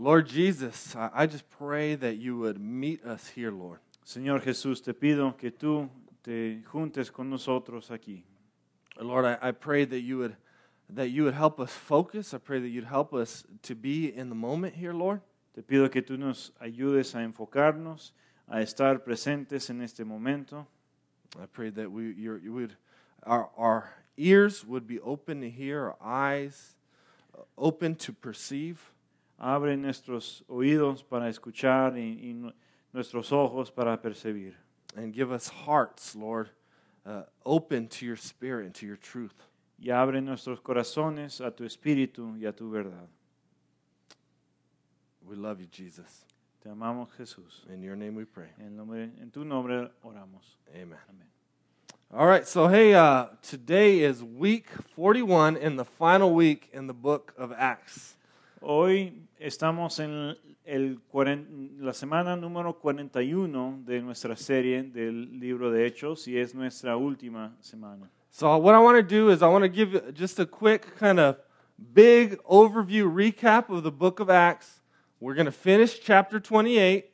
Lord Jesus, I just pray that you would meet us here, Lord. Señor Jesús, te pido que tú te juntes con nosotros aquí. Lord, I pray that you would help us focus. I pray that you'd help us to be in the moment here, Lord. Te pido que tú nos ayudes a enfocarnos, a estar presentes en este momento. I pray that our ears would be open to hear, our eyes open to perceive. Abre nuestros oídos para escuchar y nuestros ojos para percibir. And give us hearts, Lord, open to your spirit and to your truth. Y abre nuestros corazones a tu espíritu y a tu verdad. We love you, Jesus. Te amamos, Jesús. In your name we pray. En tu nombre oramos. Amen. Amen. All right, so hey, today is week 41 and the final week in the book of Acts. Hoy estamos en la semana número 41 de nuestra serie del libro de Hechos y es nuestra última semana. So what I want to do is I want to give just a quick kind of big overview recap of the book of Acts. We're going to finish chapter 28.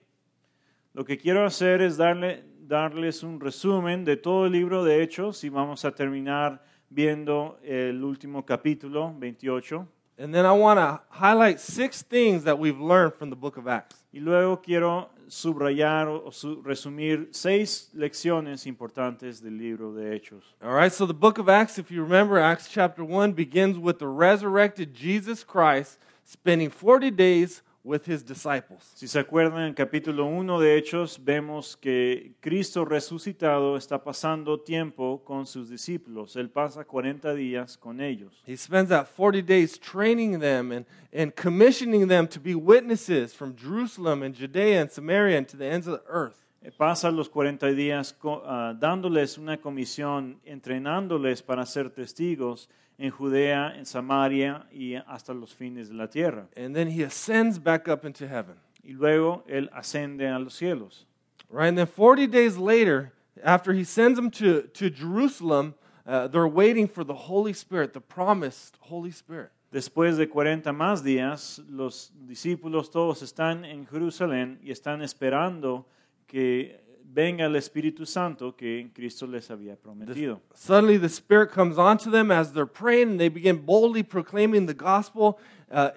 Lo que quiero hacer es darles un resumen de todo el libro de Hechos y vamos a terminar viendo el último capítulo 28. And then I want to highlight 6 things that we've learned from the book of Acts. Y luego quiero subrayar o resumir 6 lecciones importantes del libro de Hechos. All right, so the book of Acts, if you remember, Acts chapter 1 begins with the resurrected Jesus Christ spending 40 days with his disciples. Si se acuerdan, en el capítulo 1 de Hechos vemos que Cristo resucitado está pasando tiempo con sus discípulos. Él pasa 40 días con ellos. He spends that 40 days training them and commissioning them to be witnesses from Jerusalem and Judea and Samaria and to the ends of the earth. Pasa los 40 días dándoles una comisión, entrenándoles para ser testigos en Judea, en Samaria y hasta los fines de la tierra. And then he ascends back up into heaven. Y luego él ascende a los cielos. Right, and then 40 days later, after he sends them to Jerusalem, they're waiting for the Holy Spirit, the promised Holy Spirit. Después de 40 más días, los discípulos todos están en Jerusalén y están esperando que venga el Espíritu Santo que Cristo les había prometido. Suddenly the Spirit comes onto them as they're praying and they begin boldly proclaiming the gospel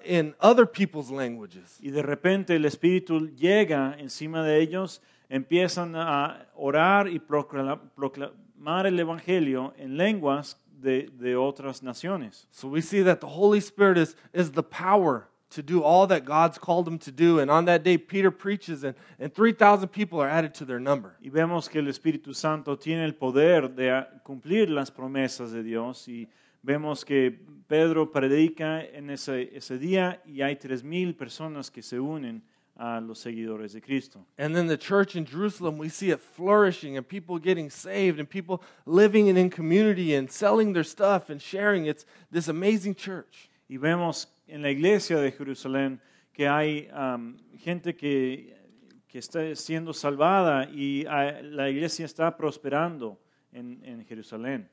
in other people's languages. Y de repente el Espíritu llega encima de ellos, empiezan a orar y proclamar el Evangelio en lenguas de otras naciones. So we see that the Holy Spirit is the power to do all that God's called them to do. And on that day, Peter preaches, and 3,000 people are added to their number. Y vemos que el Espíritu Santo tiene el poder de cumplir las promesas de Dios. Y vemos que Pedro predica en ese día y hay 3,000 personas que se unen a los seguidores de Cristo. And then the church in Jerusalem, we see it flourishing and people getting saved and people living in community and selling their stuff and sharing. It's this amazing church. Y vemos en la iglesia de Jerusalén que hay gente que está siendo salvada y la iglesia está prosperando en Jerusalén.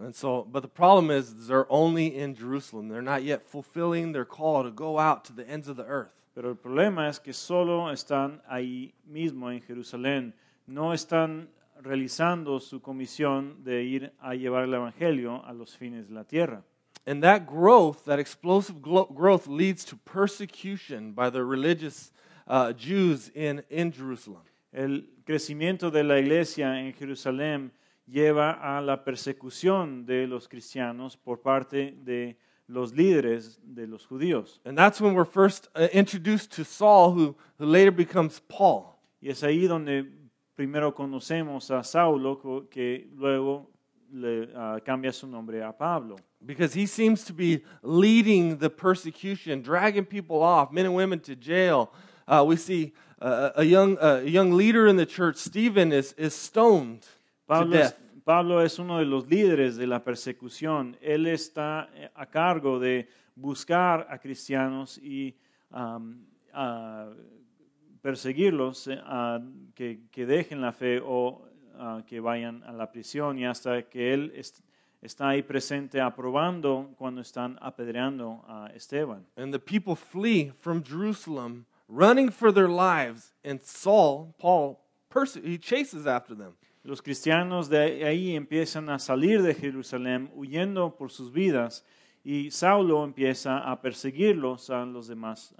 And so, but the problem is they're only in Jerusalem. They're not yet fulfilling their call to go out to the ends of the earth. Pero el problema es que solo están ahí mismo en Jerusalén. No están realizando su comisión de ir a llevar el evangelio a los fines de la tierra. And that growth, that explosive growth, leads to persecution by the religious Jews in Jerusalem. El crecimiento de la iglesia en Jerusalén lleva a la persecución de los cristianos por parte de los líderes de los judíos. And that's when we're first introduced to Saul, who later becomes Paul. Y es ahí donde primero conocemos a Saulo, que luego cambia su nombre a Pablo. Because he seems to be leading the persecution, dragging people off, men and women to jail. We see a young leader in the church, Stephen, is stoned to death. Pablo es uno de los líderes de la persecución. Él está a cargo de buscar a cristianos y perseguirlos, que dejen la fe o que vayan a la prisión y hasta que él está ahí presente aprobando cuando están apedreando a Esteban. And the people flee from Jerusalem, running for their lives, and Paul chases after them. Los cristianos de ahí empiezan a salir de Jerusalén huyendo por sus vidas, y Saulo empieza a perseguirlos a los demás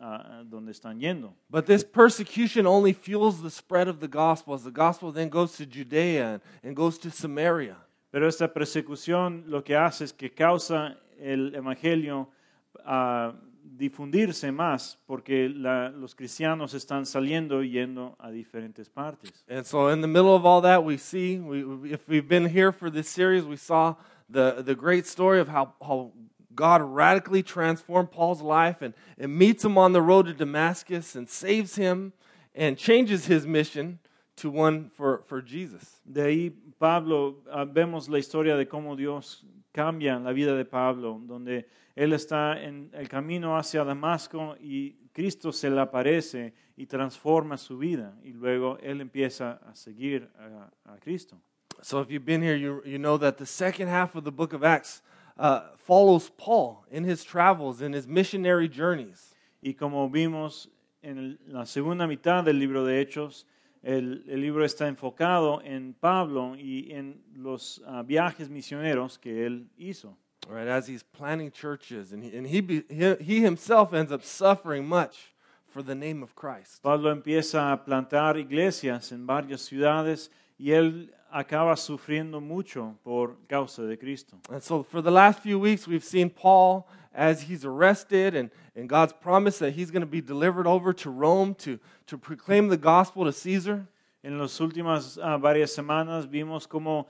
donde están yendo. But this persecution only fuels the spread of the gospel, as the gospel then goes to Judea and goes to Samaria. Pero esta persecución lo que hace es que causa el evangelio a difundirse más, porque los cristianos están saliendo y yendo a diferentes partes. And so in the middle of all that, if we've been here for this series, we saw the great story of how God radically transformed Paul's life and meets him on the road to Damascus and saves him and changes his mission to one for Jesus. De ahí Pablo, vemos la historia de cómo Dios cambia la vida de Pablo, donde él está en el camino hacia Damasco y Cristo se le aparece y transforma su vida, y luego él empieza a seguir a Cristo. So if you've been here, you know that the second half of the book of Acts follows Paul in his travels, in his missionary journeys. Y como vimos en la segunda mitad del libro de Hechos, el libro está enfocado en Pablo y en los viajes misioneros que él hizo. Right, as he's planning churches, and he himself ends up suffering much for the name of Christ. Pablo empieza a plantar iglesias en varias ciudades, y él acaba sufriendo mucho por causa de Cristo. And so for the last few weeks we've seen Paul as he's arrested, and God's promise that he's going to be delivered over to Rome to proclaim the gospel to Caesar. En las últimas varias semanas vimos cómo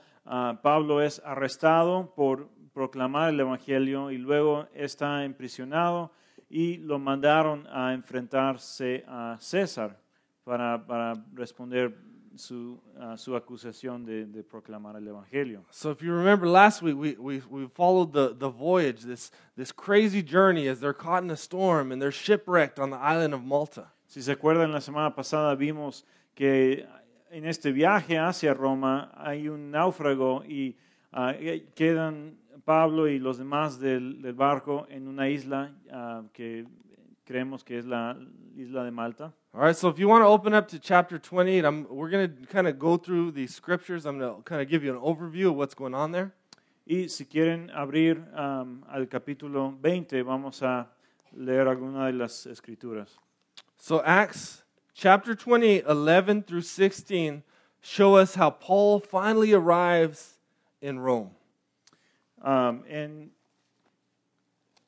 Pablo es arrestado por proclamar el evangelio, y luego está enprisionado y lo mandaron a enfrentarse a César para responder su acusación de proclamar el evangelio. So if you remember last week, we followed the voyage, this crazy journey as they're caught in a storm and they're shipwrecked on the island of Malta. Si se acuerdan, la semana pasada vimos que en este viaje hacia Roma hay un náufrago y quedan Pablo y los demás del barco en una isla que creemos que es la isla de Malta. All right, so if you want to open up to chapter 28, we're going to kind of go through the scriptures. I'm going to kind of give you an overview of what's going on there. Y si quieren abrir al capítulo 20, vamos a leer alguna de las escrituras. So Acts chapter 28, 11 through 16 show us how Paul finally arrives in Rome. En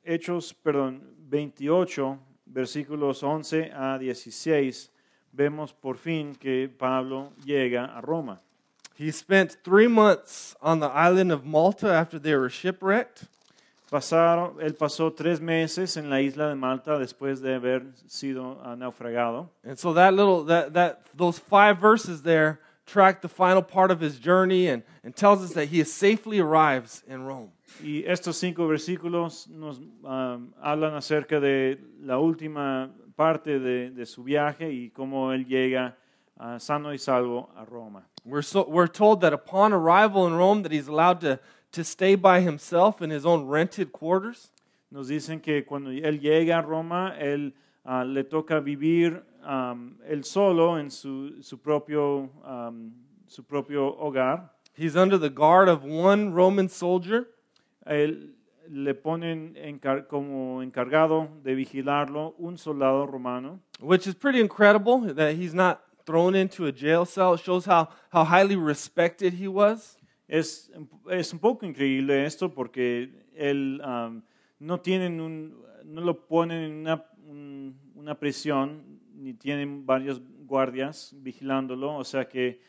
Hechos, 28, versículos 11 a 16, vemos por fin que Pablo llega a Roma. He spent 3 months on the island of Malta after they were shipwrecked. Él pasó 3 meses en la isla de Malta después de haber sido naufragado. And so those 5 verses there track the final part of his journey and tells us that he safely arrives in Rome. Y estos 5 versículos nos hablan acerca de la última parte de su viaje y cómo él llega sano y salvo a Roma. We're told that upon arrival in Rome that he's allowed to stay by himself in his own rented quarters. Nos dicen que cuando él llega a Roma, él le toca vivir él solo en su propio hogar. He's under the guard of one Roman soldier. Él le ponen como encargado de vigilarlo un soldado romano. Which is pretty incredible that he's not thrown into a jail cell. It shows how highly respected he was. Es un poco increíble esto porque él no lo ponen en una prisión ni tienen varios guardias vigilándolo, o sea que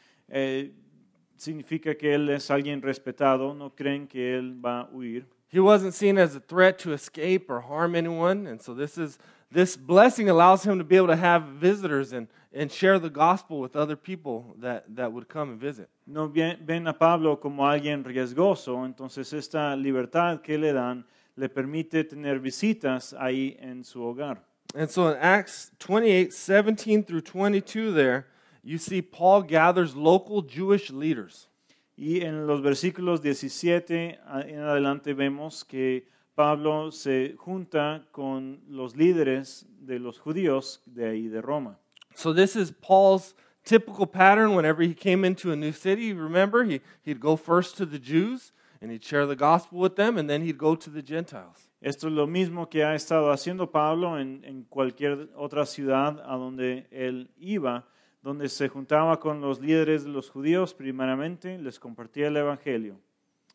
significa que él es alguien respetado, no creen que él va a huir. He wasn't seen as a threat to escape or harm anyone, and so this blessing allows him to be able to have visitors and share the gospel with other people that would come and visit. No ven a Pablo como alguien riesgoso, entonces esta libertad que le dan le permite tener visitas ahí en su hogar. And so in Acts 28, 17 through 22 there, you see Paul gathers local Jewish leaders. Y en los versículos 17 en adelante vemos que Pablo se junta con los líderes de los judíos de ahí de Roma. So this is Paul's typical pattern whenever he came into a new city. Remember, he'd go first to the Jews and he'd share the gospel with them, and then he'd go to the Gentiles. Esto es lo mismo que ha estado haciendo Pablo en cualquier otra ciudad a donde él iba, donde se juntaba con los líderes de los judíos primeramente, les compartía el evangelio.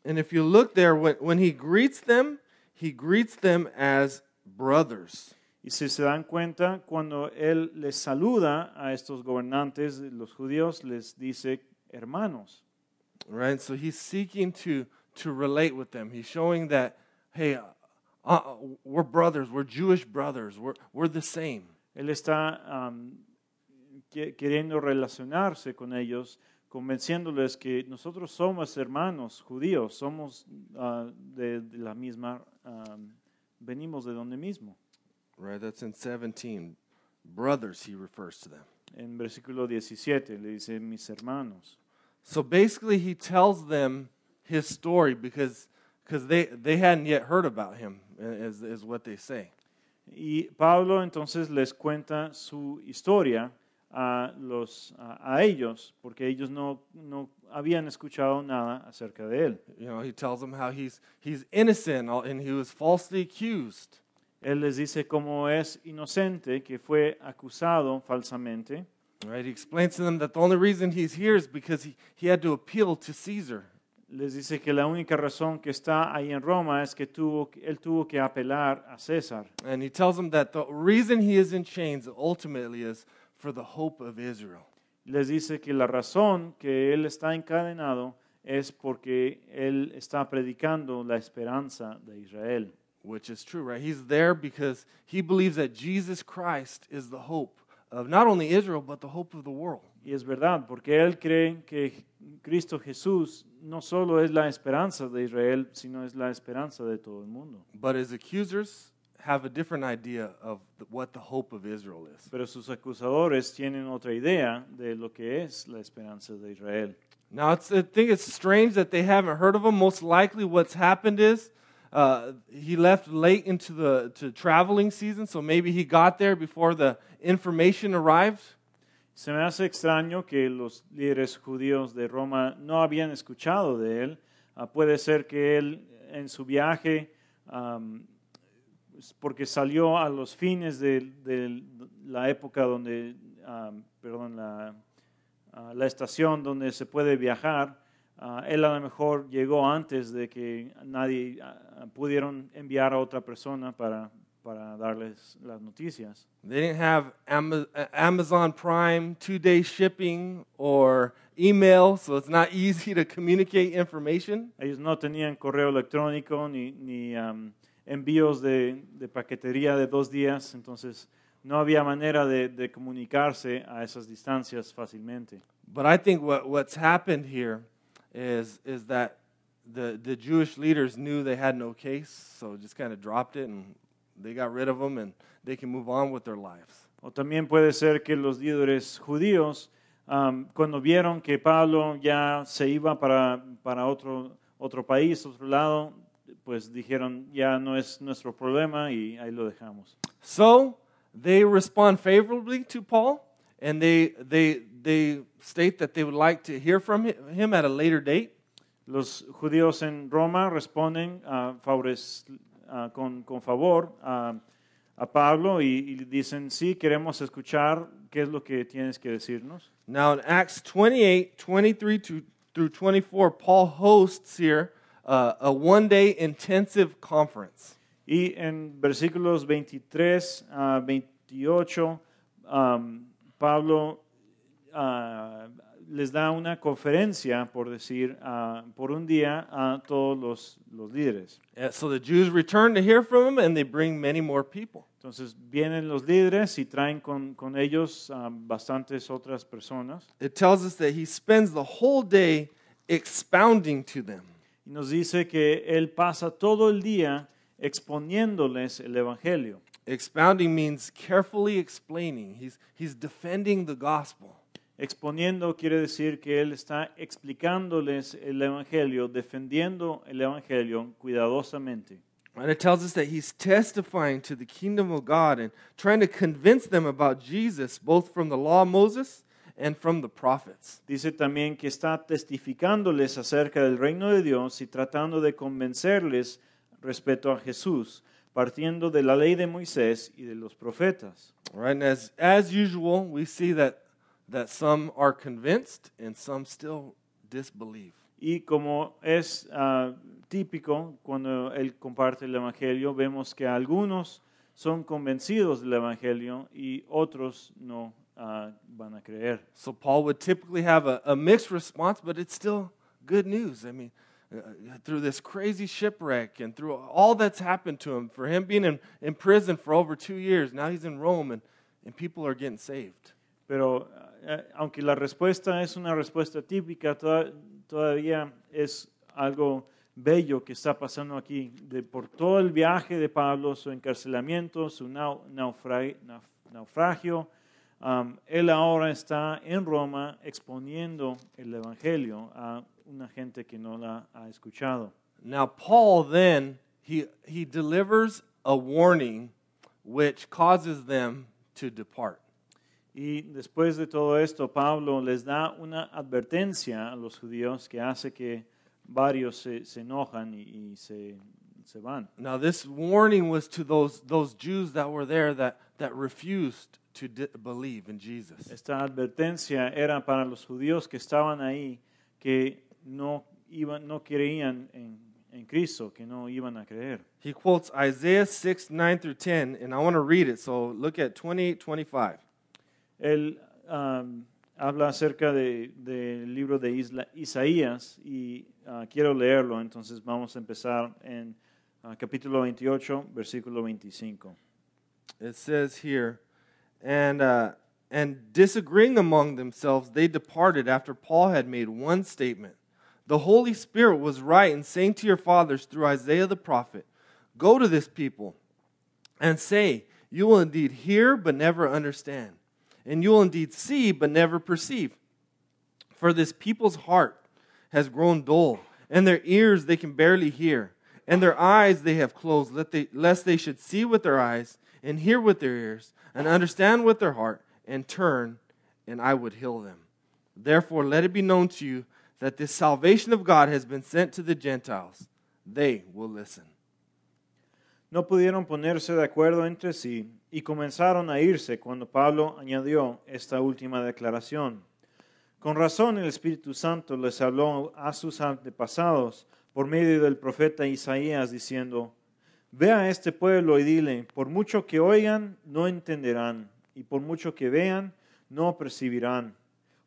And if you look there, when he greets them as brothers. Y si se dan cuenta, cuando él les saluda a estos gobernantes, los judíos, les dice hermanos. Right, so he's seeking to relate with them. He's showing that, hey, we're brothers, we're Jewish brothers, we're the same. Él está queriendo relacionarse con ellos, convenciéndoles que nosotros somos hermanos judíos, somos de la misma, venimos de donde mismo. Right, that's in 17. Brothers, he refers to them. En versículo 17 le dice mis hermanos. So basically he tells them his story because they hadn't yet heard about him, is what they say. Y Pablo entonces les cuenta su historia a ellos, porque ellos no habían escuchado nada acerca de él. You know, he tells them how he's innocent and he was falsely accused. Él les dice cómo es inocente, que fue acusado falsamente. Right, he explains to them that the only reason he's here is because he had to appeal to Caesar. Les dice que la única razón que está ahí en Roma es que él tuvo que apelar a César. And he tells them that the reason he is in chains ultimately is for the hope of Israel. Les dice que la razón que él está encadenado es porque él está predicando la esperanza de Israel. Which is true, right? He's there because he believes that Jesus Christ is the hope of not only Israel, but the hope of the world. Y es verdad, porque él cree que Cristo Jesús no solo es la esperanza de Israel, sino es la esperanza de todo el mundo. But his accusers have a different idea of what the hope of Israel is. Pero sus acusadores tienen otra idea de lo que es la esperanza de Israel. Now, I think it's strange that they haven't heard of him. Most likely what's happened is he left late into the traveling season, so maybe he got there before the information arrived. Se me hace extraño que los líderes judíos de Roma no habían escuchado de él. Puede ser que él en su viaje, porque salió a los fines de la época donde, la estación donde se puede viajar. Él a lo mejor llegó antes de que nadie pudieron enviar a otra persona para darles las noticias. They didn't have Amazon Prime, 2-day shipping, or email, so it's not easy to communicate information. Ellos no tenían correo electrónico ni envíos de paquetería de 2 días, entonces no había manera de comunicarse a esas distancias fácilmente. But I think what's happened here is that the Jewish leaders knew they had no case, so just kind of dropped it and they got rid of them and they can move on with their lives. O también puede ser que los líderes judíos cuando vieron que Pablo ya se iba para otro país, otro lado, pues dijeron ya no es nuestro problema y ahí lo dejamos. So they respond favorably to Paul and they state that they would like to hear from him at a later date. Los judíos en Roma responden con favor a Pablo y dicen sí, queremos escuchar qué es lo que tienes que decirnos. Now in Acts 28:23 through 24, Paul hosts here a one-day intensive conference. Y en versículos 23 a 28 Pablo les da una conferencia, por decir, por un día a todos los líderes. So the Jews return to hear from him and they bring many more people. Entonces vienen los líderes y traen con ellos bastantes otras personas. It tells us that he spends the whole day expounding to them. Y nos dice que él pasa todo el día exponiéndoles el evangelio. Expounding means carefully explaining. He's defending the gospel. Exponiendo quiere decir que él está explicándoles el evangelio, defendiendo el evangelio cuidadosamente. And it tells us that he's testifying to the kingdom of God and trying to convince them about Jesus, both from the law of Moses and from the prophets. Dice también que está testificándoles acerca del reino de Dios y tratando de convencerles respecto a Jesús, partiendo de la ley de Moisés y de los profetas. All right, and as usual, we see that some are convinced and some still disbelieve. Y como es típico cuando él comparte el evangelio, vemos que algunos son convencidos del evangelio y otros no van a creer. So Paul would typically have a mixed response, but it's still good news. I mean, through this crazy shipwreck and through all that's happened to him, for him being in prison for over 2 years, now he's in Rome and people are getting saved. Pero aunque la respuesta es una respuesta típica, todavía es algo bello que está pasando aquí. Por todo el viaje de Pablo, su encarcelamiento, su naufragio, él ahora está en Roma exponiendo el evangelio a una gente que no la ha escuchado. Now Paul then, he delivers a warning which causes them to depart. Y después de todo esto, Pablo les da una advertencia a los judíos que hace que varios se enojan y se van. Now this warning was to those Jews that were there that refused to believe in Jesus. Esta advertencia era para los judíos que estaban ahí, que no creían en Cristo, que no iban a creer. He quotes Isaiah 6:9-10, and I want to read it. So look at 28:25. Él habla acerca del libro de Isaías y quiero leerlo, entonces vamos a empezar en capítulo 28, versículo 25. It says here, and disagreeing among themselves, they departed after Paul had made one statement. The Holy Spirit was right in saying to your fathers through Isaiah the prophet, go to this people and say, you will indeed hear but never understand. And you will indeed see, but never perceive. For this people's heart has grown dull, and their ears they can barely hear, and their eyes they have closed, lest they should see with their eyes, and hear with their ears, and understand with their heart, and turn, and I would heal them. Therefore, let it be known to you that this salvation of God has been sent to the Gentiles. They will listen. No pudieron ponerse de acuerdo entre sí y comenzaron a irse cuando Pablo añadió esta última declaración. Con razón el Espíritu Santo les habló a sus antepasados por medio del profeta Isaías diciendo, ve a este pueblo y dile, por mucho que oigan no entenderán y por mucho que vean no percibirán,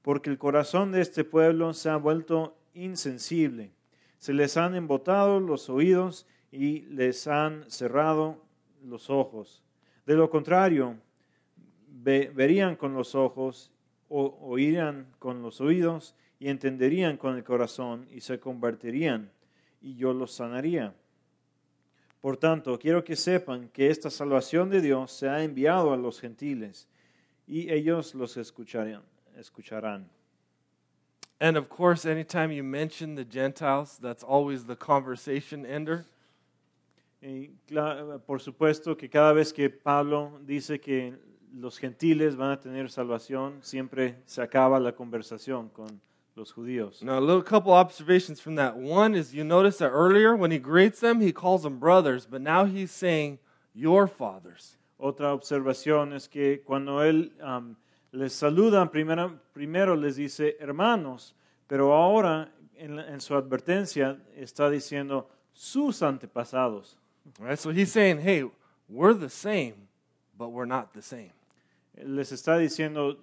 porque el corazón de este pueblo se ha vuelto insensible, se les han embotado los oídos y les han cerrado los ojos. De lo contrario, verían con los ojos, oirían con los oídos, y entenderían con el corazón, y se convertirían, y yo los sanaría. Por tanto, quiero que sepan que esta salvación de Dios se ha enviado a los gentiles, y ellos los escucharán. And of course, anytime you mention the Gentiles, that's always the conversation ender. Y por supuesto que cada vez que Pablo dice que los gentiles van a tener salvación, siempre se acaba la conversación con los judíos. Now, a couple observations from that. One is you notice that earlier when he greets them, he calls them brothers, but now he's saying your fathers. Otra observación es que cuando él les saluda, primero les dice hermanos, pero ahora en su advertencia está diciendo sus antepasados. Right, so he's saying, hey, we're the same, but we're not the same. Les está diciendo,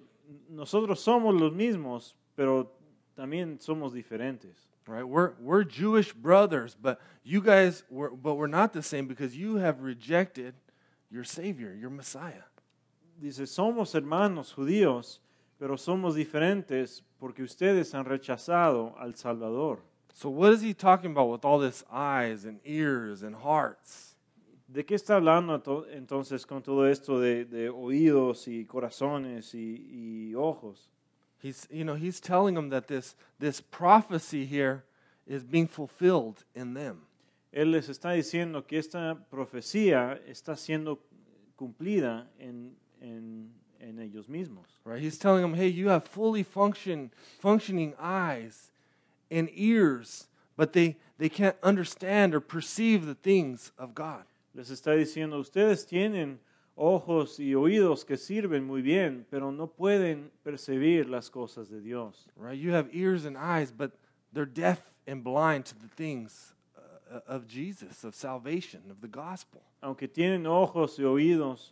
nosotros somos los mismos, pero también somos diferentes. Right, we're Jewish brothers, but you guys, we're not the same because you have rejected your Savior, your Messiah. Dice, somos hermanos judíos, pero somos diferentes porque ustedes han rechazado al Salvador. So what is he talking about with all this eyes and ears and hearts? ¿De qué está hablando entonces con todo esto de oídos y corazones y ojos? He's telling them that this prophecy here is being fulfilled in them. Él les está diciendo que esta profecía está siendo cumplida en ellos mismos. Right? He's telling them, hey, you have fully functioning eyes and ears, but they can't understand or perceive the things of God. Les está diciendo, ustedes tienen ojos y oídos que sirven muy bien, pero no pueden percibir las cosas de Dios. Right? You have ears and eyes, but they're deaf and blind to the things of Jesus, of salvation, of the gospel. Aunque tienen ojos y oídos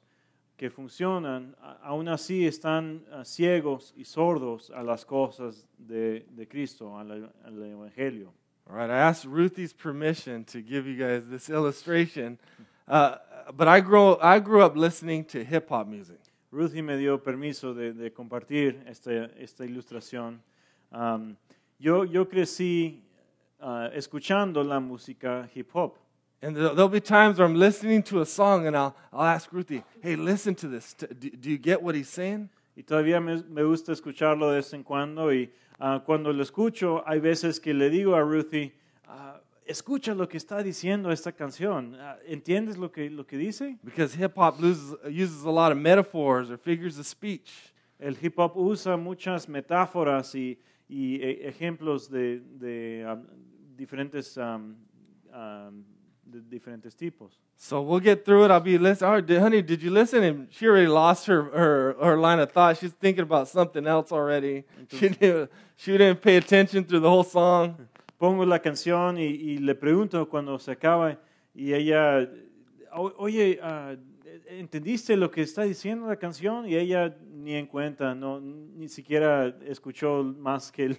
que funcionan, aún así están ciegos y sordos a las cosas de Cristo, al Evangelio. All right, I asked Ruthie's permission to give you guys this illustration, but I grew up listening to hip-hop music. Ruthie me dio permiso de compartir esta ilustración. Yo crecí escuchando la música hip-hop. And there'll be times where I'm listening to a song and I'll ask Ruthie, hey, listen to this. Do you get what he's saying? Y todavía me gusta escucharlo de vez en cuando. Y cuando lo escucho, hay veces que le digo a Ruthie, escucha lo que está diciendo esta canción. ¿Entiendes lo que dice? Because hip-hop uses a lot of metaphors or figures of speech. El hip-hop usa muchas metáforas y ejemplos de diferentes tipos. So we'll get through it. I'll be listening. Oh, honey, did you listen? And she already lost her line of thought. She's thinking about something else already. Entonces, she didn't pay attention through the whole song. Pongo la canción y le pregunto cuando se acaba y ella, oye, ¿entendiste lo que está diciendo la canción? Y ella ni en cuenta, no, ni siquiera escuchó más que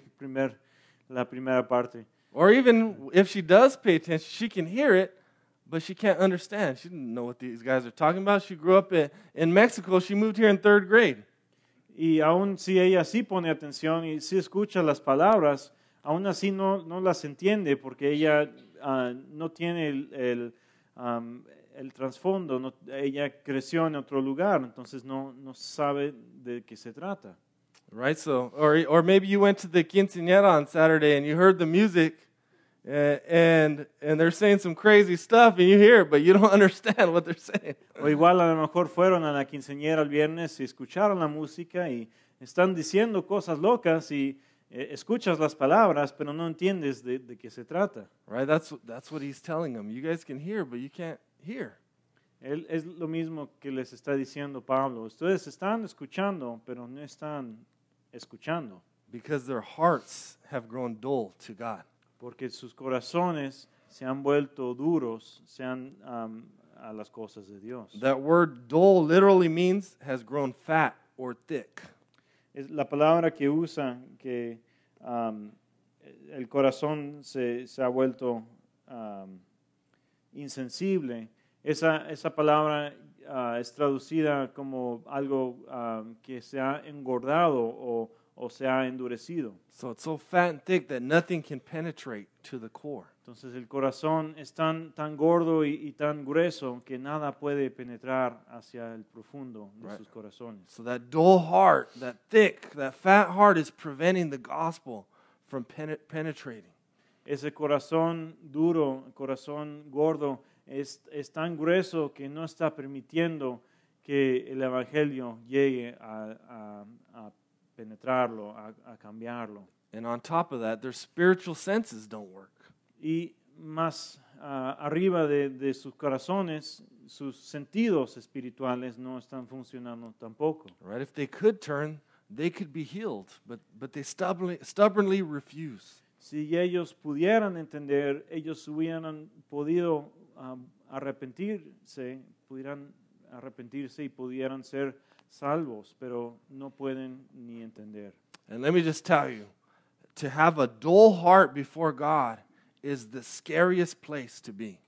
la primera parte. Or even if she does pay attention, she can hear it, but she can't understand. She didn't know what these guys are talking about. She grew up in Mexico. She moved here in 3rd grade. Y aun si ella sí pone atención y sí escucha las palabras, aun así no las entiende porque ella no tiene el trasfondo. No, ella creció en otro lugar, entonces no sabe de qué se trata. Right, so, or maybe you went to the quinceañera on Saturday and you heard the music and they're saying some crazy stuff and you hear it, but you don't understand what they're saying. O igual a lo mejor fueron a la quinceañera el viernes y escucharon la música y están diciendo cosas locas y escuchas las palabras, pero no entiendes de qué se trata. Right, that's what he's telling them. You guys can hear, but you can't hear. Es lo mismo que les está diciendo Pablo. Ustedes están escuchando, pero no están escuchando. Because their hearts have grown dull to God. Porque sus corazones se han vuelto duros, a las cosas de Dios. That word dull literally means has grown fat or thick. Es la palabra que usa que el corazón se ha vuelto insensible. Esa palabra es traducida como algo que se ha engordado o se ha endurecido. So it's so fat and thick that nothing can penetrate to the core. Entonces el corazón es tan gordo y tan grueso que nada puede penetrar hacia el profundo de sus corazones. So that dull heart, that thick, that fat heart is preventing the gospel from penetrating. Ese corazón duro, corazón gordo es tan grueso que no está permitiendo que el Evangelio llegue a penetrarlo, a cambiarlo. And on top of that, their spiritual senses don't work. Y más arriba de sus corazones, sus sentidos espirituales no están funcionando tampoco. Right? If they could turn, they could be healed, but they stubbornly refuse. Si ellos pudieran entender, ellos hubieran podido arrepentirse y pudieran ser salvos, pero no pueden ni entender. And let me just tell you, to have a dull heart before God is the scariest place to be.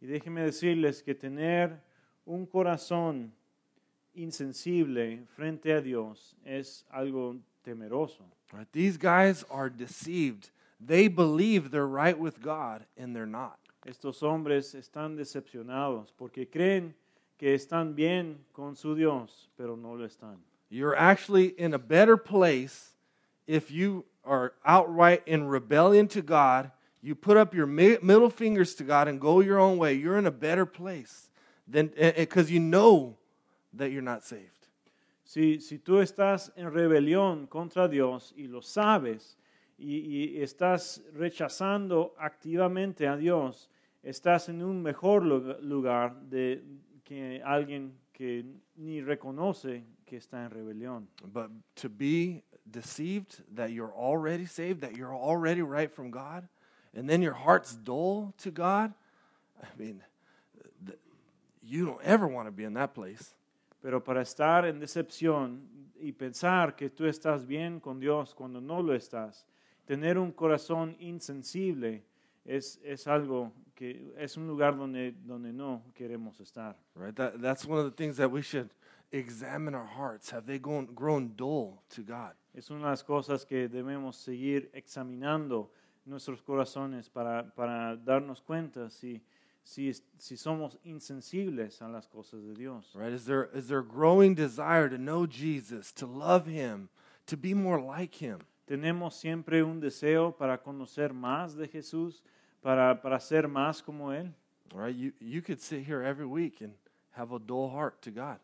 Y déjenme decirles que tener un corazón insensible frente a Dios es algo temeroso. Right? These guys are deceived. They believe they're right with God and they're not. Estos hombres están decepcionados porque creen que están bien con su Dios, pero no lo están. You're actually in a better place if you are outright in rebellion to God, you put up your middle fingers to God and go your own way, you're in a better place than because you know that you're not saved. Si tú estás en rebelión contra Dios y lo sabes y estás rechazando activamente a Dios, estás en un mejor lugar que alguien que ni reconoce que está en rebelión. But to be deceived that you're already saved, that you're already right from God, and then your heart's dull to God, I mean, you don't ever want to be in that place. Pero para estar en decepción y pensar que tú estás bien con Dios cuando no lo estás, tener un corazón insensible es algo que es un lugar donde no queremos estar. Right, that's one of the things that we should examine our hearts. Have they grown dull to God? Es una de las cosas que debemos seguir examinando nuestros corazones para darnos cuenta si somos insensibles a las cosas de Dios. Right? Is there a growing desire to know Jesus, to love Him, to be more like Him? Tenemos siempre un deseo para conocer más de Jesús, para ser más como Él. Right? You could sit here every week and have a dull heart to God.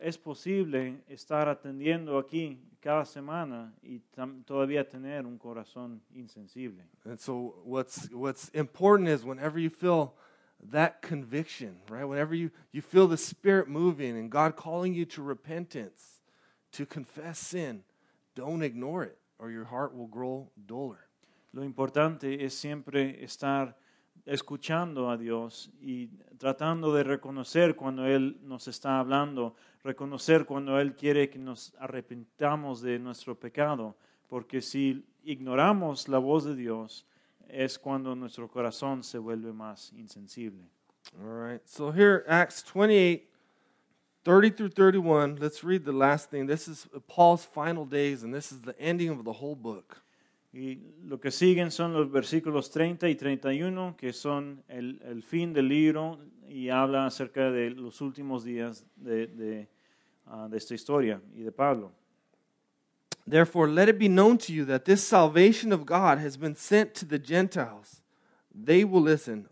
Es posible estar atendiendo aquí cada semana y todavía tener un corazón insensible. And so what's important is whenever you feel that conviction, right? Whenever you feel the Spirit moving and God calling you to repentance, to confess sin, don't ignore it or your heart will grow duller. Lo importante es siempre estar escuchando a Dios y tratando de reconocer cuando Él nos está hablando, reconocer cuando Él quiere que nos arrepentamos de nuestro pecado, porque si ignoramos la voz de Dios, es cuando nuestro corazón se vuelve más insensible. All right, so here, Acts 28, 30 through 31, let's read the last thing. This is Paul's final days, and this is the ending of the whole book. Y lo que siguen son los versículos 30 y 31, que son el fin del libro y habla acerca de los últimos días de esta historia y de Pablo. Therefore, let it be known to you that this salvation of God has been sent to the Gentiles. They will listen.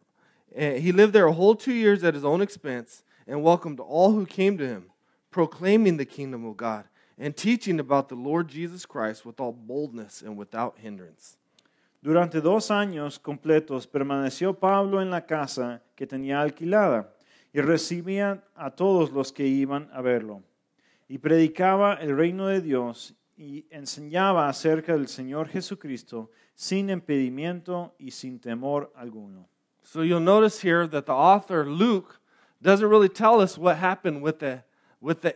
He lived there a whole 2 years at his own expense and welcomed all who came to him, proclaiming the kingdom of God and teaching about the Lord Jesus Christ with all boldness and without hindrance. Durante 2 años completos permaneció Pablo en la casa que tenía alquilada y recibía a todos los que iban a verlo. Y predicaba el reino de Dios y enseñaba acerca del Señor Jesucristo sin impedimento y sin temor alguno. So you'll notice here that the author Luke doesn't really tell us what happened with the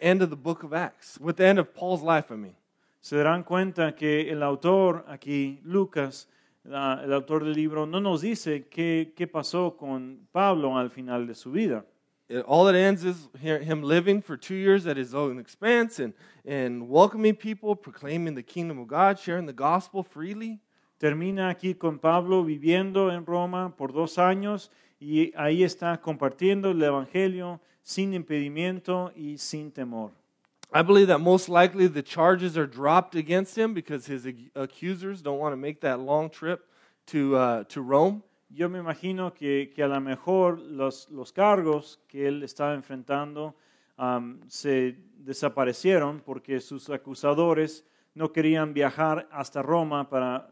end of the book of Acts, with the end of Paul's life, I mean. Se darán cuenta que el autor aquí, Lucas, el autor del libro, no nos dice qué pasó con Pablo al final de su vida. All it ends is him living for 2 years at his own expense and welcoming people, proclaiming the kingdom of God, sharing the gospel freely. Termina aquí con Pablo viviendo en Roma por 2 años y ahí está compartiendo el evangelio sin impedimento y sin temor. I believe that most likely the charges are dropped against him because his accusers don't want to make that long trip to Rome. Yo me imagino que a lo mejor los cargos que él estaba enfrentando se desaparecieron porque sus acusadores no querían viajar hasta Roma para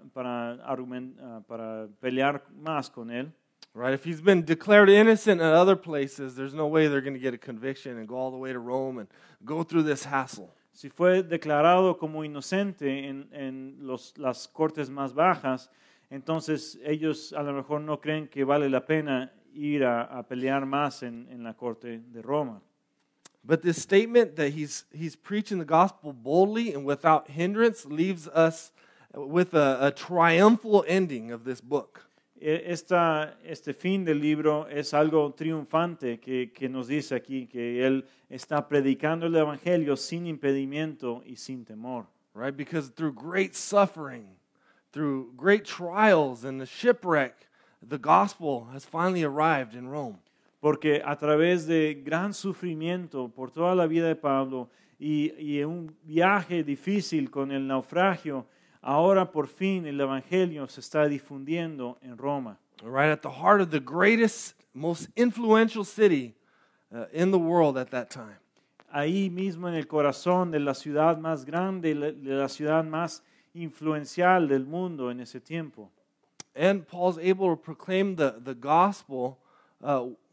pelear más con él. Right, if he's been declared innocent in other places, there's no way they're going to get a conviction and go all the way to Rome and go through this hassle. Si fue declarado como inocente en las cortes más bajas, entonces ellos a lo mejor no creen que vale la pena ir a pelear más en la corte de Roma. But this statement that he's preaching the gospel boldly and without hindrance leaves us with a triumphal ending of this book. Este fin del libro es algo triunfante que nos dice aquí que él está predicando el evangelio sin impedimento y sin temor. Right, because through great suffering, through great trials and the shipwreck, the gospel has finally arrived in Rome. Porque a través de gran sufrimiento por toda la vida de Pablo y un viaje difícil con el naufragio, ahora por fin el evangelio se está difundiendo en Roma. Right at the heart of the greatest, most influential city in the world at that time. Ahí mismo en el corazón de la ciudad más grande, de la ciudad más influencial del mundo en ese tiempo. And Paul's able to proclaim the gospel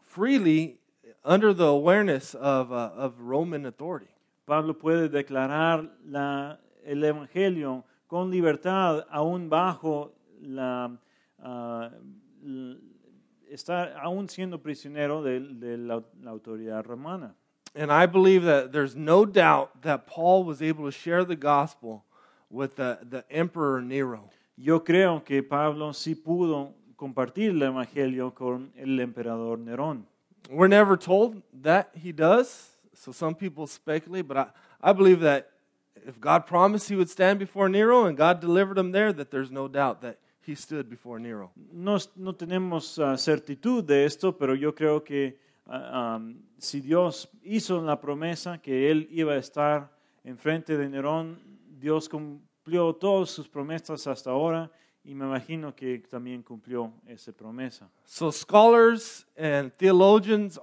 freely under the awareness of Roman authority. Pablo puede declarar el evangelio con libertad aún bajo está aún siendo prisionero de la autoridad romana. And I believe that there's no doubt that Paul was able to share the gospel with the Emperor Nero. Yo creo que Pablo sí pudo compartir el evangelio con el emperador Nerón. We're never told that he does, so some people speculate, but I believe that if God promised he would stand before Nero and God delivered him there, that there's no doubt that he stood before Nero. No tenemos certitud de esto, pero yo creo que si Dios hizo la promesa que él iba a estar enfrente de Nerón, Dios cumplió todas sus promesas hasta ahora, y me imagino que también cumplió esa promesa. So scholars and theologians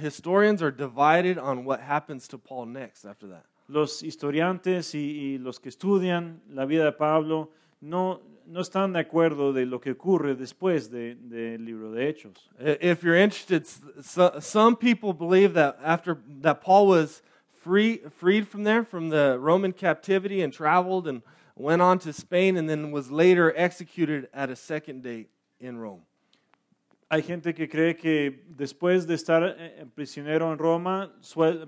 historians are divided on what happens to Paul next after that. Los historiantes y los que estudian la vida de Pablo no están de acuerdo de lo que ocurre después del libro de Hechos. If you're interested, some people believe that after that Paul was freed from there, from the Roman captivity, and traveled and went on to Spain, and then was later executed at a second date in Rome. Hay gente que cree que después de estar prisionero en Roma,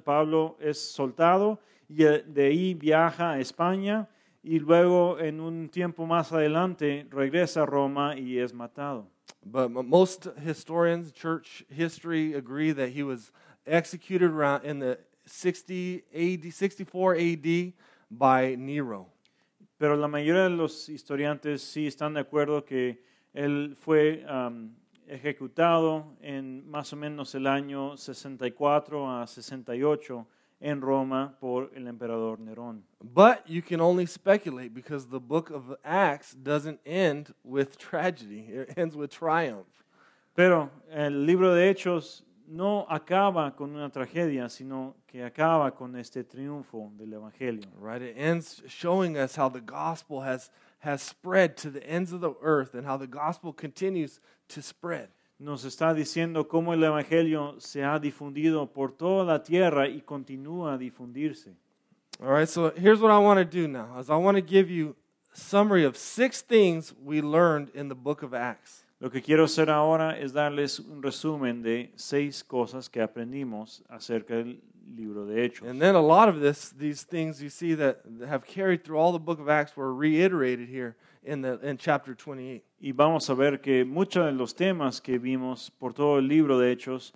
Pablo es soltado y de ahí viaja a España, y luego en un tiempo más adelante regresa a Roma y es matado. But most historians, church history, agree that he was executed around in the 64 AD by Nero. Pero la mayoría de los historiadores sí están de acuerdo que él fue ejecutado en más o menos el año 64 a 68 en Roma por el emperador Nerón. But you can only speculate because the book of Acts doesn't end with tragedy, it ends with triumph. Pero el libro de Hechos no acaba con una tragedia, sino que acaba con este triunfo del evangelio. Right, it ends showing us how the gospel has spread to the ends of the earth and how the gospel continues to spread. Nos está diciendo cómo el evangelio se ha difundido por toda la tierra y continúa a difundirse. All right, so here's what I want to do now. Is I want to give you a summary of 6 things we learned in the book of Acts. Lo que quiero hacer ahora es darles un resumen de 6 cosas que aprendimos acerca del libro de Hechos. And then a lot of these things you see that have carried through all the book of Acts were reiterated here in chapter 28. Y vamos a ver que muchos de los temas que vimos por todo el libro de Hechos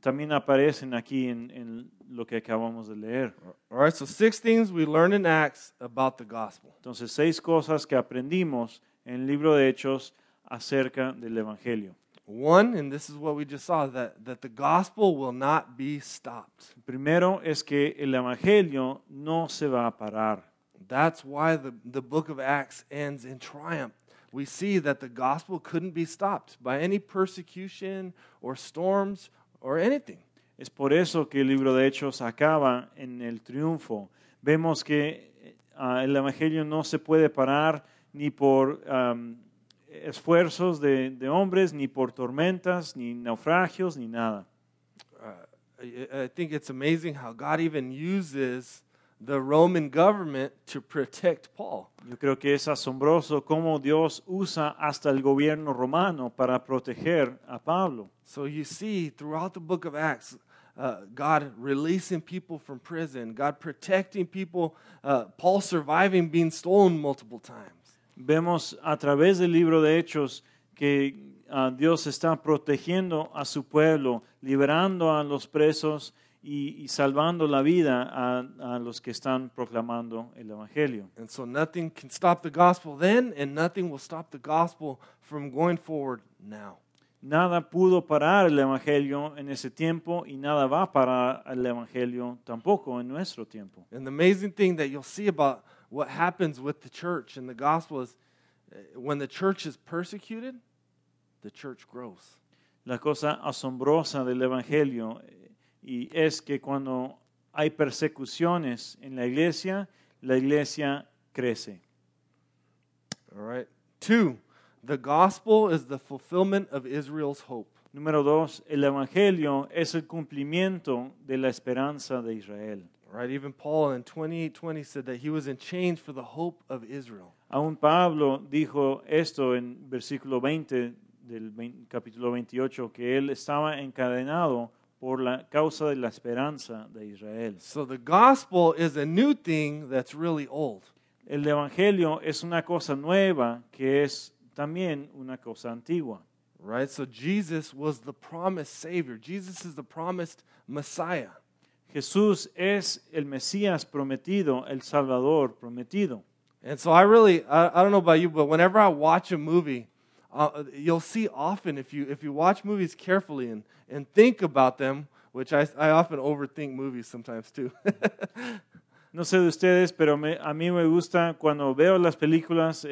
también aparecen aquí en lo que acabamos de leer. All right, so 6 things we learned in Acts about the gospel. Entonces 6 cosas que aprendimos en el libro de Hechos acerca del evangelio. One, and this is what we just saw, that the gospel will not be stopped. Primero es que el evangelio no se va a parar. That's why the book of Acts ends in triumph. We see that the gospel couldn't be stopped by any persecution or storms or anything. Es por eso que el libro de Hechos acaba en el triunfo. Vemos que el evangelio no se puede parar ni por esfuerzos de hombres, ni por tormentas, ni naufragios, ni nada. I think it's amazing how God even uses the Roman government to protect Paul. Yo creo que es asombroso cómo Dios usa hasta el gobierno romano para proteger a Pablo. So you see throughout the book of Acts, God releasing people from prison, God protecting people, Paul surviving being stolen multiple times. Vemos a través del libro de Hechos que Dios está protegiendo a su pueblo, liberando a los presos y salvando la vida a los que están proclamando el evangelio. And so nothing can stop the gospel then, and nothing will stop the gospel from going forward now. Nada pudo parar el Evangelio en ese tiempo y nada va a parar el Evangelio tampoco en nuestro tiempo. And the amazing thing that you'll see about what happens with the church and the gospel is when the church is persecuted, the church grows. La cosa asombrosa del Evangelio y es que cuando hay persecuciones en la iglesia crece. All right. 2. The gospel is the fulfillment of Israel's hope. Número 2, el evangelio es el cumplimiento de la esperanza de Israel. Right, even Paul in 28:20 said that he was in chains for the hope of Israel. Aún Pablo dijo esto en versículo 20 del capítulo 28, que él estaba encadenado por la causa de la esperanza de Israel. So the gospel is a new thing that's really old. El evangelio es una cosa nueva que es también una cosa antigua. Right, so Jesus was the promised Savior. Jesus is the promised Messiah. Jesús es el Mesías prometido, el Salvador prometido. And so I don't know about you, but whenever I watch a movie, you'll see often if you watch movies carefully and think about them, which I often overthink movies sometimes too. No sé de ustedes, pero a mí me gusta cuando veo las películas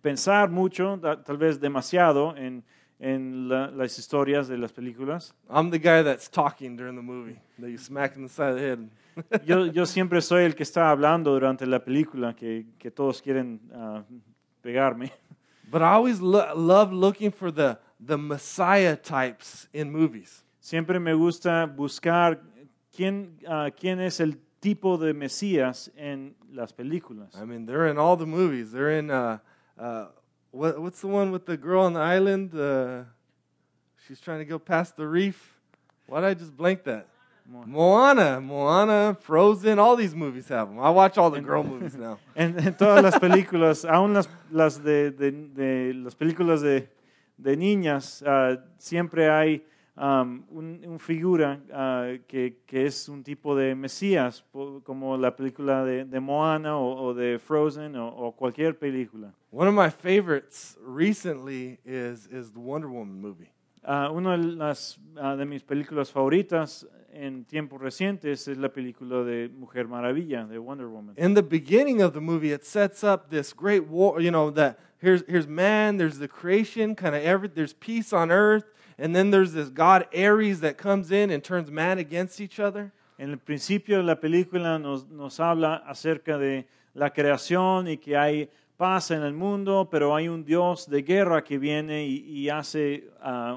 pensar mucho, tal vez demasiado en las historias de las películas. I'm the guy that's talking during the movie, that you smack in the side of the head. Yo siempre soy el que está hablando durante la película, que todos quieren pegarme. But I always love looking for the Messiah types in movies. Siempre me gusta buscar quién es el tipo de Mesías en las películas. I mean, they're in all the movies. They're in what's the one with the girl on the island? She's trying to go past the reef. Why did I just blank that? Moana, Frozen. All these movies have them. I watch all the girl movies now. En todas las películas, aún las de las películas de niñas, siempre hay un figura que es un tipo de Mesías, como la película de Moana o de Frozen o cualquier película. One of my favorites recently is the Wonder Woman movie. Una de mis películas favoritas en tiempos recientes es la película de Mujer Maravilla, de Wonder Woman. In the beginning of the movie, it sets up this great war, you know, that here's man, there's the creation, kind of there's peace on earth. And then there's this god Ares that comes in and turns man against each other. En el principio de la película nos habla acerca de la creación y que hay paz en el mundo, pero hay un dios de guerra que viene y hace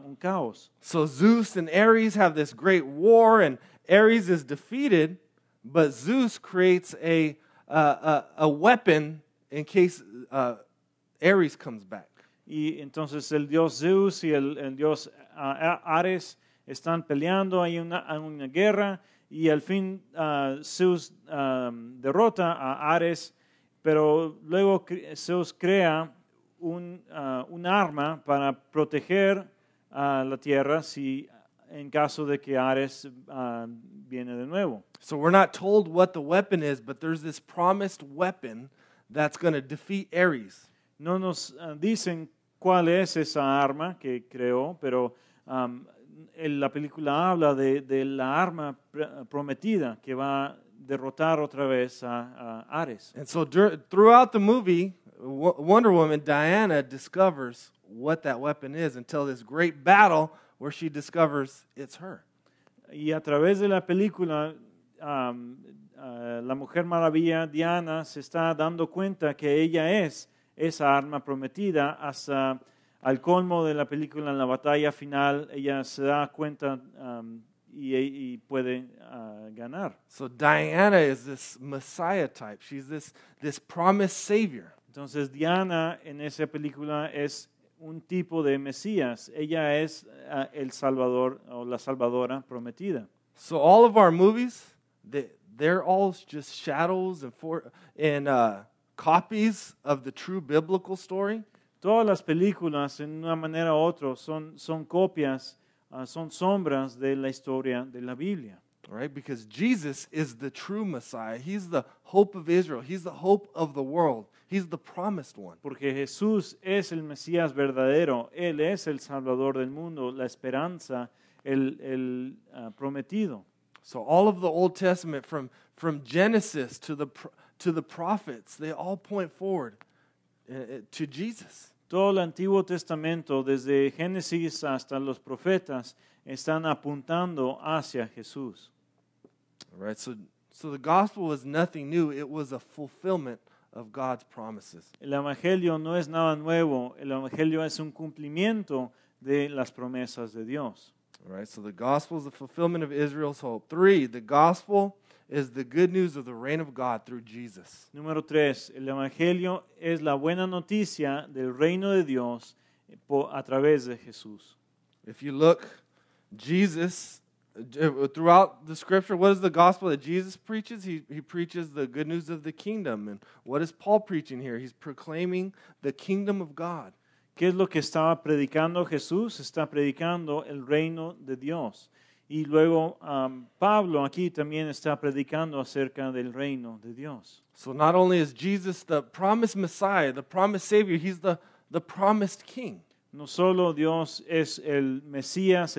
un caos. So Zeus and Ares have this great war, and Ares is defeated, but Zeus creates a weapon in case Ares comes back. Y entonces el dios Zeus y el dios Ares están peleando, hay una guerra, y al fin Zeus derrota a Ares, pero luego Zeus crea un arma para proteger a la tierra en caso de que Ares viene de nuevo. So we're not told what the weapon is, but there's this promised weapon that's going to defeat Ares. No nos dicen cuál es esa arma que creó, pero la película habla de la arma prometida que va a derrotar otra vez a Ares. And so throughout the movie, Wonder Woman, Diana discovers what that weapon is until this great battle where she discovers it's her. Y a través de la película, la Mujer Maravilla, Diana, se está dando cuenta que ella es esa arma prometida, hasta al colmo de la película, en la batalla final, ella se da cuenta y puede ganar. So Diana is this Messiah type. She's this promised Savior. Entonces Diana en esa película es un tipo de Mesías. Ella es el Salvador o la Salvadora prometida. So all of our movies, they're all just shadows and copies of the true biblical story. Todas las películas, en una manera u otra, son copias, son sombras de la historia de la Biblia. All right? Because Jesus is the true Messiah. He's the hope of Israel. He's the hope of the world. He's the promised one. Porque Jesús es el Mesías verdadero. Él es el Salvador del mundo, la esperanza, el prometido. So all of the Old Testament, from Genesis to the prophets, they all point forward to Jesus. Todo el Antiguo Testamento, desde Génesis hasta los profetas, están apuntando hacia Jesús. All right, so the gospel was nothing new. It was a fulfillment of God's promises. El evangelio no es nada nuevo. El evangelio es un cumplimiento de las promesas de Dios. All right, so the gospel is the fulfillment of Israel's hope. 3, the gospel is the good news of the reign of God through Jesus. Número 3, el evangelio es la buena noticia del reino de Dios a través de Jesús. If you look, Jesus, throughout the scripture, what is the gospel that Jesus preaches? He preaches the good news of the kingdom. And what is Paul preaching here? He's proclaiming the kingdom of God. ¿Qué es lo que estaba predicando Jesús? Está predicando el reino de Dios. Y luego Pablo aquí también está predicando acerca del reino de Dios. So not only is Jesus the promised Messiah, the promised Savior, he's the promised King. No solo Dios es el Mesías,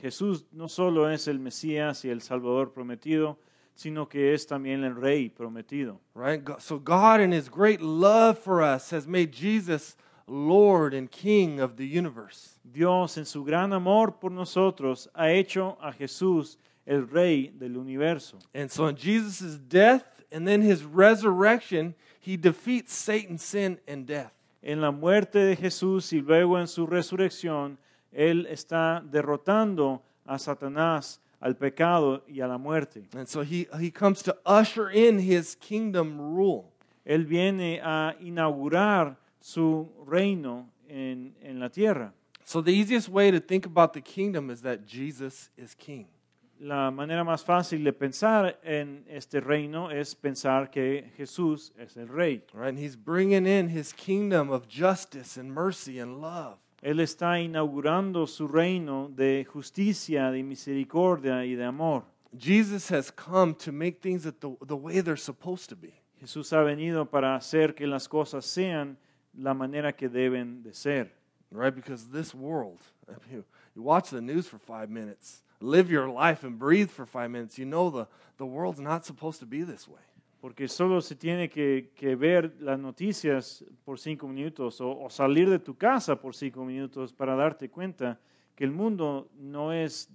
Jesús no solo es el Mesías y el Salvador prometido, sino que es también el Rey prometido. Right? So God in his great love for us has made Jesus Lord and King of the universe. Dios en su gran amor por nosotros ha hecho a Jesús el Rey del universo. And so in Jesus' death and then his resurrection, he defeats Satan, sin, and death. En la muerte de Jesús y luego en su resurrección, Él está derrotando a Satanás, al pecado y a la muerte. And so he comes to usher in his kingdom rule. Él viene a inaugurar su reino en la tierra. So the easiest way to think about the kingdom is that Jesus is king. La manera más fácil de pensar en este reino es pensar que Jesús es el Rey. Right, and he's bringing in his kingdom of justice and mercy and love. Él está inaugurando su reino de justicia, de misericordia y de amor. Jesus has come to make things the way they're supposed to be. Jesús ha venido para hacer que las cosas sean la manera que deben de ser. Right, because this world, I mean, you watch the news for 5 minutes. Live your life and breathe for 5 minutes. You know the world's not supposed to be this way. Porque solo se tiene que ver las noticias por 5 minutos o salir de tu casa por 5 minutos para darte cuenta que el mundo no es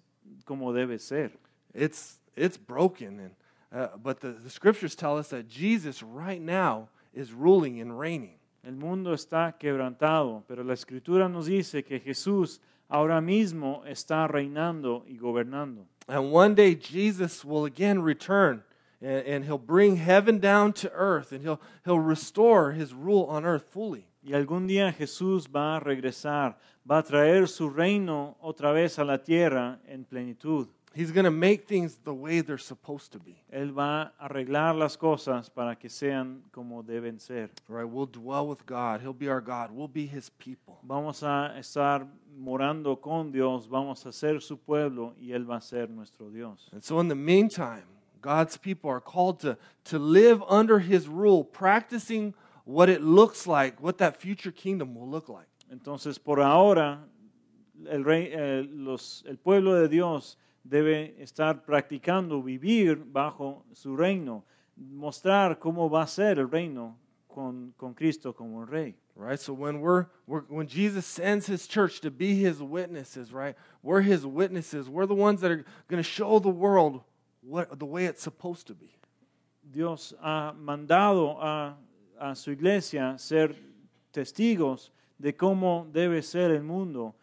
como debe ser. It's broken, and but the scriptures tell us that Jesus right now is ruling and reigning. El mundo está quebrantado, pero la escritura nos dice que Jesús ahora mismo está reinando y gobernando. And one day Jesus will again return, and he'll bring heaven down to earth, and he'll restore his rule on earth fully. Y algún día Jesús va a regresar, va a traer su reino otra vez a la tierra en plenitud. He's going to make things the way they're supposed to be. Él va a arreglar las cosas para que sean como deben ser. Right, we'll dwell with God. He'll be our God. We'll be his people. Vamos a estar morando con Dios, vamos a ser su pueblo y él va a ser nuestro Dios. And so in the meantime, God's people are called to live under his rule, practicing what it looks like, what that future kingdom will look like. Entonces por ahora el pueblo de Dios debe estar practicando, vivir bajo su reino, mostrar cómo va a ser el reino con Cristo como el Rey. Right, so when Jesus sends his church to be his witnesses, right? We're his witnesses. We're the ones that are going to show the world the way it's supposed to be. Dios ha mandado a su iglesia ser testigos de cómo debe ser el mundo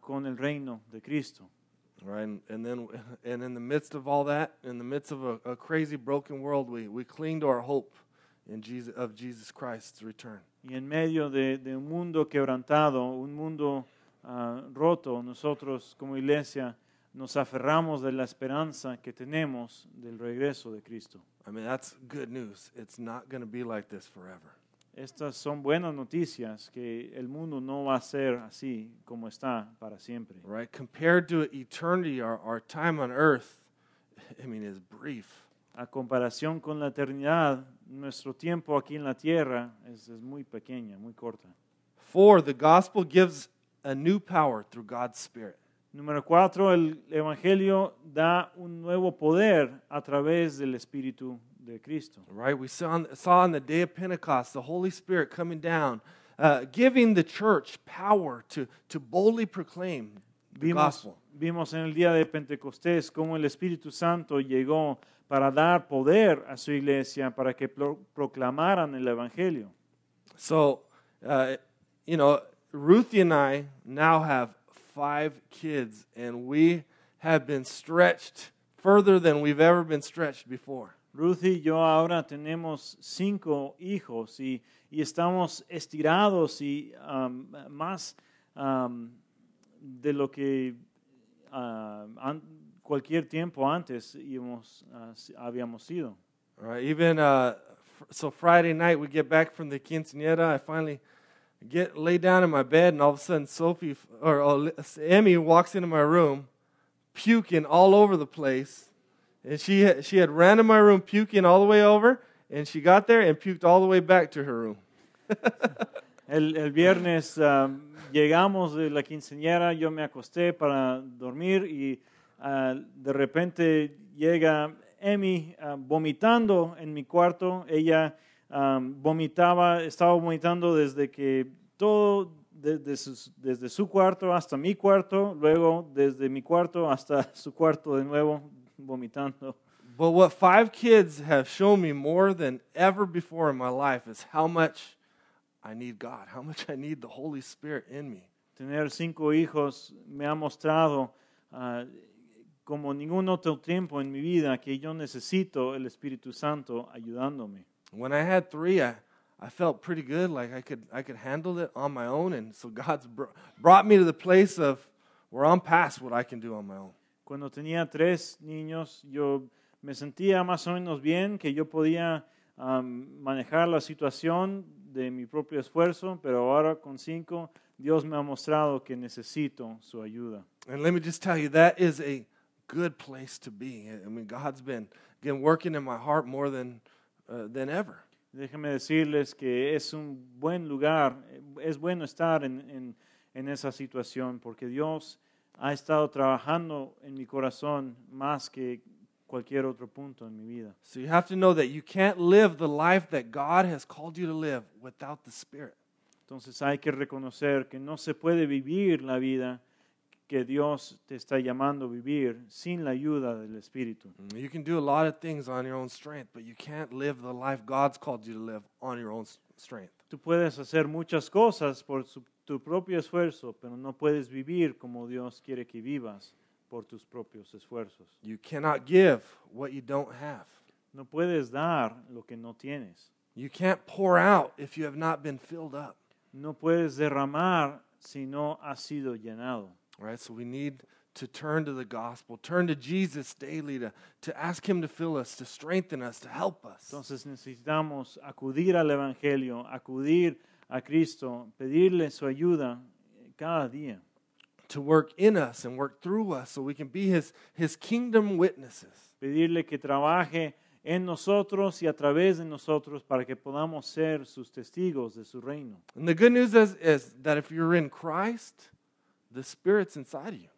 con el reino de Cristo. Right, and in the midst of all that, in the midst of a crazy, broken world, we cling to our hope of Jesus Christ's return. Y en medio de un mundo quebrantado, un mundo roto, nosotros como iglesia nos aferramos de la esperanza que tenemos del regreso de Cristo. I mean, that's good news. It's not going to be like this forever. Estas son buenas noticias, que el mundo no va a ser así como está para siempre. Right, compared to eternity, our time on earth I mean, it's brief. A comparación con la eternidad, nuestro tiempo aquí en la tierra es muy pequeña, muy corta. 4, the gospel gives a new power through God's Spirit. Número 4, el evangelio da un nuevo poder a través del Espíritu de Cristo. Right, we saw on the day of Pentecost the Holy Spirit coming down, giving the church power to boldly proclaim the gospel. Vimos en el día de Pentecostés cómo el Espíritu Santo llegó para dar poder a su iglesia para que proclamaran el evangelio. So, you know, Ruthie and I now have 5 kids, and we have been stretched further than we've ever been stretched before. Ruthie y yo ahora tenemos 5 hijos y estamos estirados y más de lo que cualquier tiempo antes habíamos sido. All right, even so Friday night we get back from the quinceañera. I finally get laid down in my bed, and all of a sudden Sophie or Emmy walks into my room, puking all over the place. And she had ran to my room puking all the way over, and she got there and puked all the way back to her room. El viernes llegamos de la quinceañera, yo me acosté para dormir y de repente llega Emmy vomitando en mi cuarto. Ella estaba vomitando desde que desde su cuarto hasta mi cuarto, luego desde mi cuarto hasta su cuarto de nuevo vomitando. But what 5 kids have shown me more than ever before in my life is how much I need God, how much I need the Holy Spirit in me. Tener 5 hijos me ha mostrado como ningún otro tiempo en mi vida que yo necesito el Espíritu Santo ayudándome. When I had 3, I felt pretty good, like I could handle it on my own, and so God's brought me to the place of where I'm past what I can do on my own. Cuando tenía 3 niños, yo me sentía más o menos bien, que yo podía manejar la situación de mi propio esfuerzo, pero ahora con 5, Dios me ha mostrado que necesito su ayuda. And let me just tell you, that is a good place to be. I mean, God's been working in my heart more than ever. Déjenme decirles que es un buen lugar, es bueno estar en esa situación porque Dios ha estado trabajando en mi corazón más que cualquier otro punto en mi vida. So you have to know that you can't live the life that God has called you to live without the Spirit. Entonces hay que reconocer que no se puede vivir la vida que Dios te está llamando a vivir sin la ayuda del Espíritu. You can do a lot of things on your own strength, but you can't live the life God's called you to live on your own strength. Tú puedes hacer muchas cosas por tu propio esfuerzo, pero no puedes vivir como Dios quiere que vivas por tus propios esfuerzos. You cannot give what you don't have. No puedes dar lo que no tienes. You can't pour out if you have not been filled up. No puedes derramar si no has sido llenado. Right, so we need to turn to the gospel, turn to Jesus daily to ask him to fill us, to strengthen us, to help us. Entonces necesitamos acudir al evangelio, acudir a Cristo, pedirle su ayuda cada día. To work in us and work through us so we can be his kingdom witnesses. Pedirle que trabaje en nosotros y a través de nosotros para que podamos ser sus testigos de su reino. And the good news is that if you're in Christ, the Spirit's inside of you.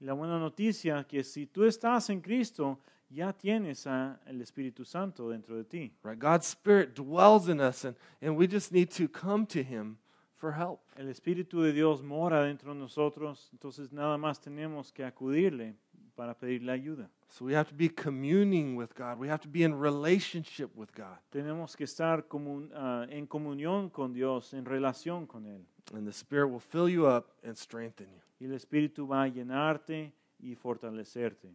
La buena noticia que si tú estás en Cristo, ya tienes el Espíritu Santo dentro de ti. Right, God's Spirit dwells in us, and we just need to come to him for help. El Espíritu de Dios mora dentro de nosotros, entonces nada más tenemos que acudirle para pedirle ayuda. So we have to be communing with God. We have to be in relationship with God. Tenemos que estar en comunión con Dios, en relación con él. And the Spirit will fill you up and strengthen you. Y el Espíritu va a llenarte y fortalecerte.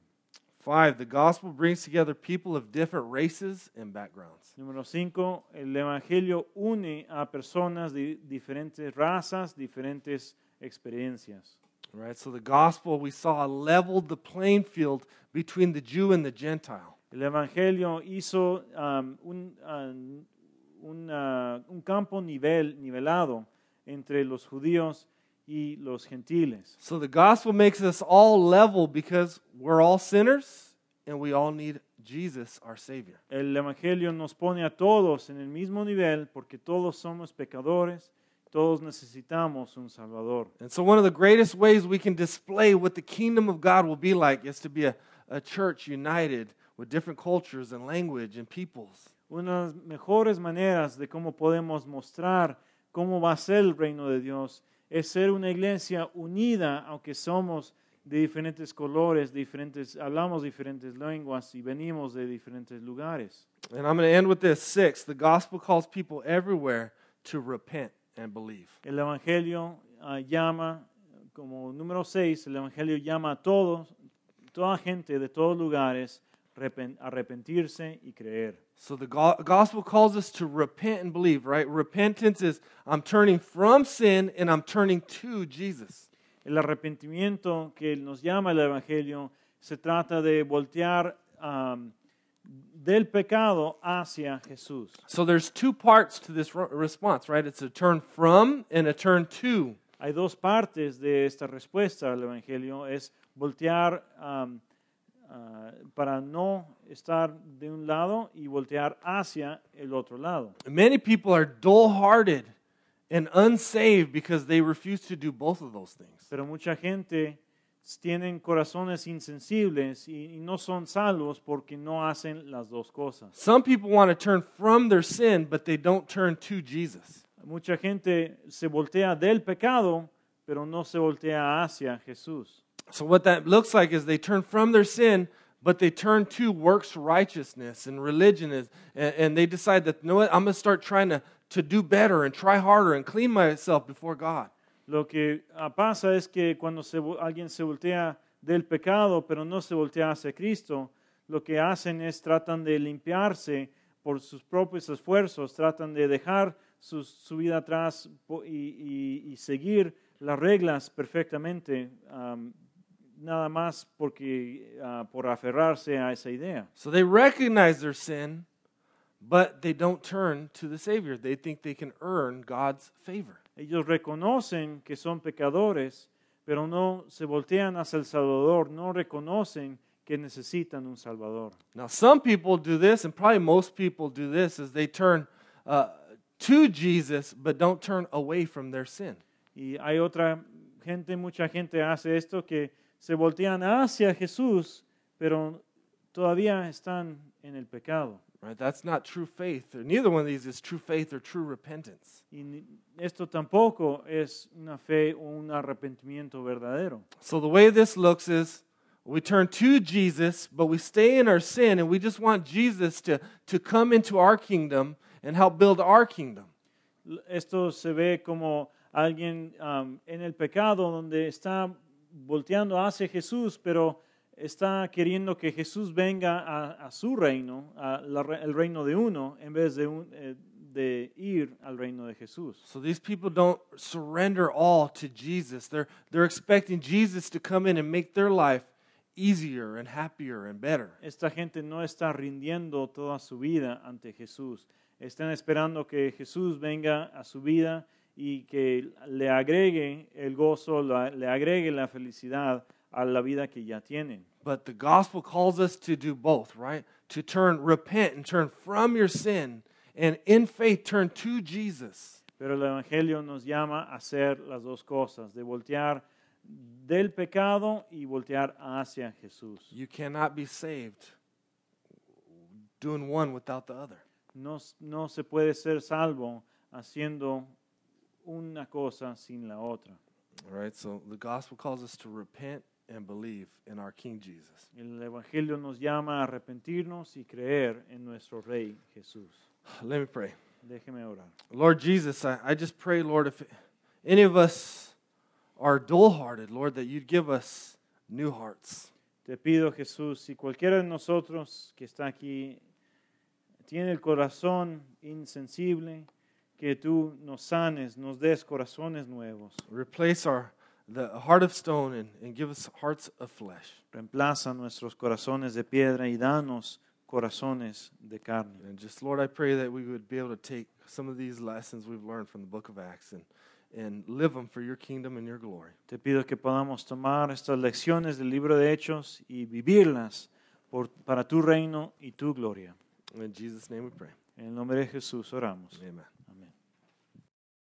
5, the gospel brings together people of different races and backgrounds. Número 5, el evangelio une a personas de diferentes razas, diferentes experiencias. All right, so the gospel we saw leveled the playing field between the Jew and the Gentile. El evangelio hizo un campo nivelado entre los judíos y los gentiles. So the gospel makes us all level because we're all sinners and we all need Jesus, our Savior. El Evangelio nos pone a todos en el mismo nivel porque todos somos pecadores. Todos necesitamos un Salvador. And so one of the greatest ways we can display what the kingdom of God will be like is to be a church united with different cultures and language and peoples. Una de las mejores maneras de cómo podemos mostrar cómo va a ser el reino de Dios es ser una iglesia unida, aunque somos de diferentes colores, hablamos diferentes lenguas y venimos de diferentes lugares. And I'm going to end with this. 6, the gospel calls people everywhere to repent and believe. El Evangelio llama, como número 6, el Evangelio llama a toda gente de todos lugares arrepentirse y creer. So the gospel calls us to repent and believe, right? Repentance is I'm turning from sin and I'm turning to Jesus. El arrepentimiento que nos llama el Evangelio se trata de voltear del pecado hacia Jesús. So there's two parts to this response, right? It's a turn from and a turn to. Hay dos partes de esta respuesta al Evangelio. Es voltear para no estar de un lado y voltear hacia el otro lado. Many people are dull-hearted and unsaved because they refuse to do both of those things. Pero mucha gente tienen corazones insensibles y no son salvos porque no hacen las dos cosas. Some people want to turn from their sin, but they don't turn to Jesus. Mucha gente se voltea del pecado, pero no se voltea hacia Jesús. So what that looks like is they turn from their sin, but they turn to works righteousness and religion, and they decide that, you know what, I'm going to start trying to do better and try harder and clean myself before God. Lo que pasa es que cuando alguien se voltea del pecado, pero no se voltea hacia Cristo, lo que hacen es tratan de limpiarse por sus propios esfuerzos, tratan de dejar su vida atrás y seguir las reglas perfectamente, nada más porque por aferrarse a esa idea. So they recognize their sin, but they don't turn to the Savior. They think they can earn God's favor. Ellos reconocen que son pecadores, pero no se voltean hacia el Salvador, no reconocen que necesitan un Salvador. Now some people do this, and probably most people do this, is they turn to Jesus, but don't turn away from their sin. Y hay otra gente, mucha gente hace esto, que se voltean hacia Jesús, pero todavía están en el pecado. Right, that's not true faith. Neither one of these is true faith or true repentance. Y esto tampoco es una fe o un arrepentimiento verdadero. So the way this looks is we turn to Jesus, but we stay in our sin, and we just want Jesus to come into our kingdom and help build our kingdom. Esto se ve como alguien en el pecado donde está volteando hacia Jesús, pero está queriendo que Jesús venga a su reino, el reino de uno, en vez de ir al reino de Jesús. So these people don't surrender all to Jesus. They're expecting Jesus to come in and make their life easier and happier and better. Esta gente no está rindiendo toda su vida ante Jesús. Están esperando que Jesús venga a su vida y que le agregue el gozo, le agregue la felicidad a la vida que ya tienen. But the gospel calls us to do both, right? To turn, repent, and turn from your sin, and in faith turn to Jesus. Pero el Evangelio nos llama a hacer las dos cosas, de voltear del pecado y voltear hacia Jesús. You cannot be saved doing one without the other. No se puede ser salvo haciendo una cosa sin la otra. All right, so the gospel calls us to repent and believe in our King Jesus. El Evangelio nos llama a arrepentirnos y creer en nuestro Rey Jesús. Let me pray. Déjeme orar. Lord Jesus, I just pray, Lord, if any of us are dull-hearted, Lord, that you'd give us new hearts. Te pido, Jesús, si cualquiera de nosotros que está aquí tiene el corazón insensible, que tú nos sanes, nos des corazones nuevos. Replace the heart of stone and give us hearts of flesh. Reemplaza nuestros corazones de piedra y danos corazones de carne. And just, Lord, I pray that we would be able to take some of these lessons we've learned from the book of Acts and live them for your kingdom and your glory. Te pido que podamos tomar estas lecciones del libro de Hechos y vivirlas para tu reino y tu gloria. In Jesus' name we pray. En el nombre de Jesús oramos. Amen.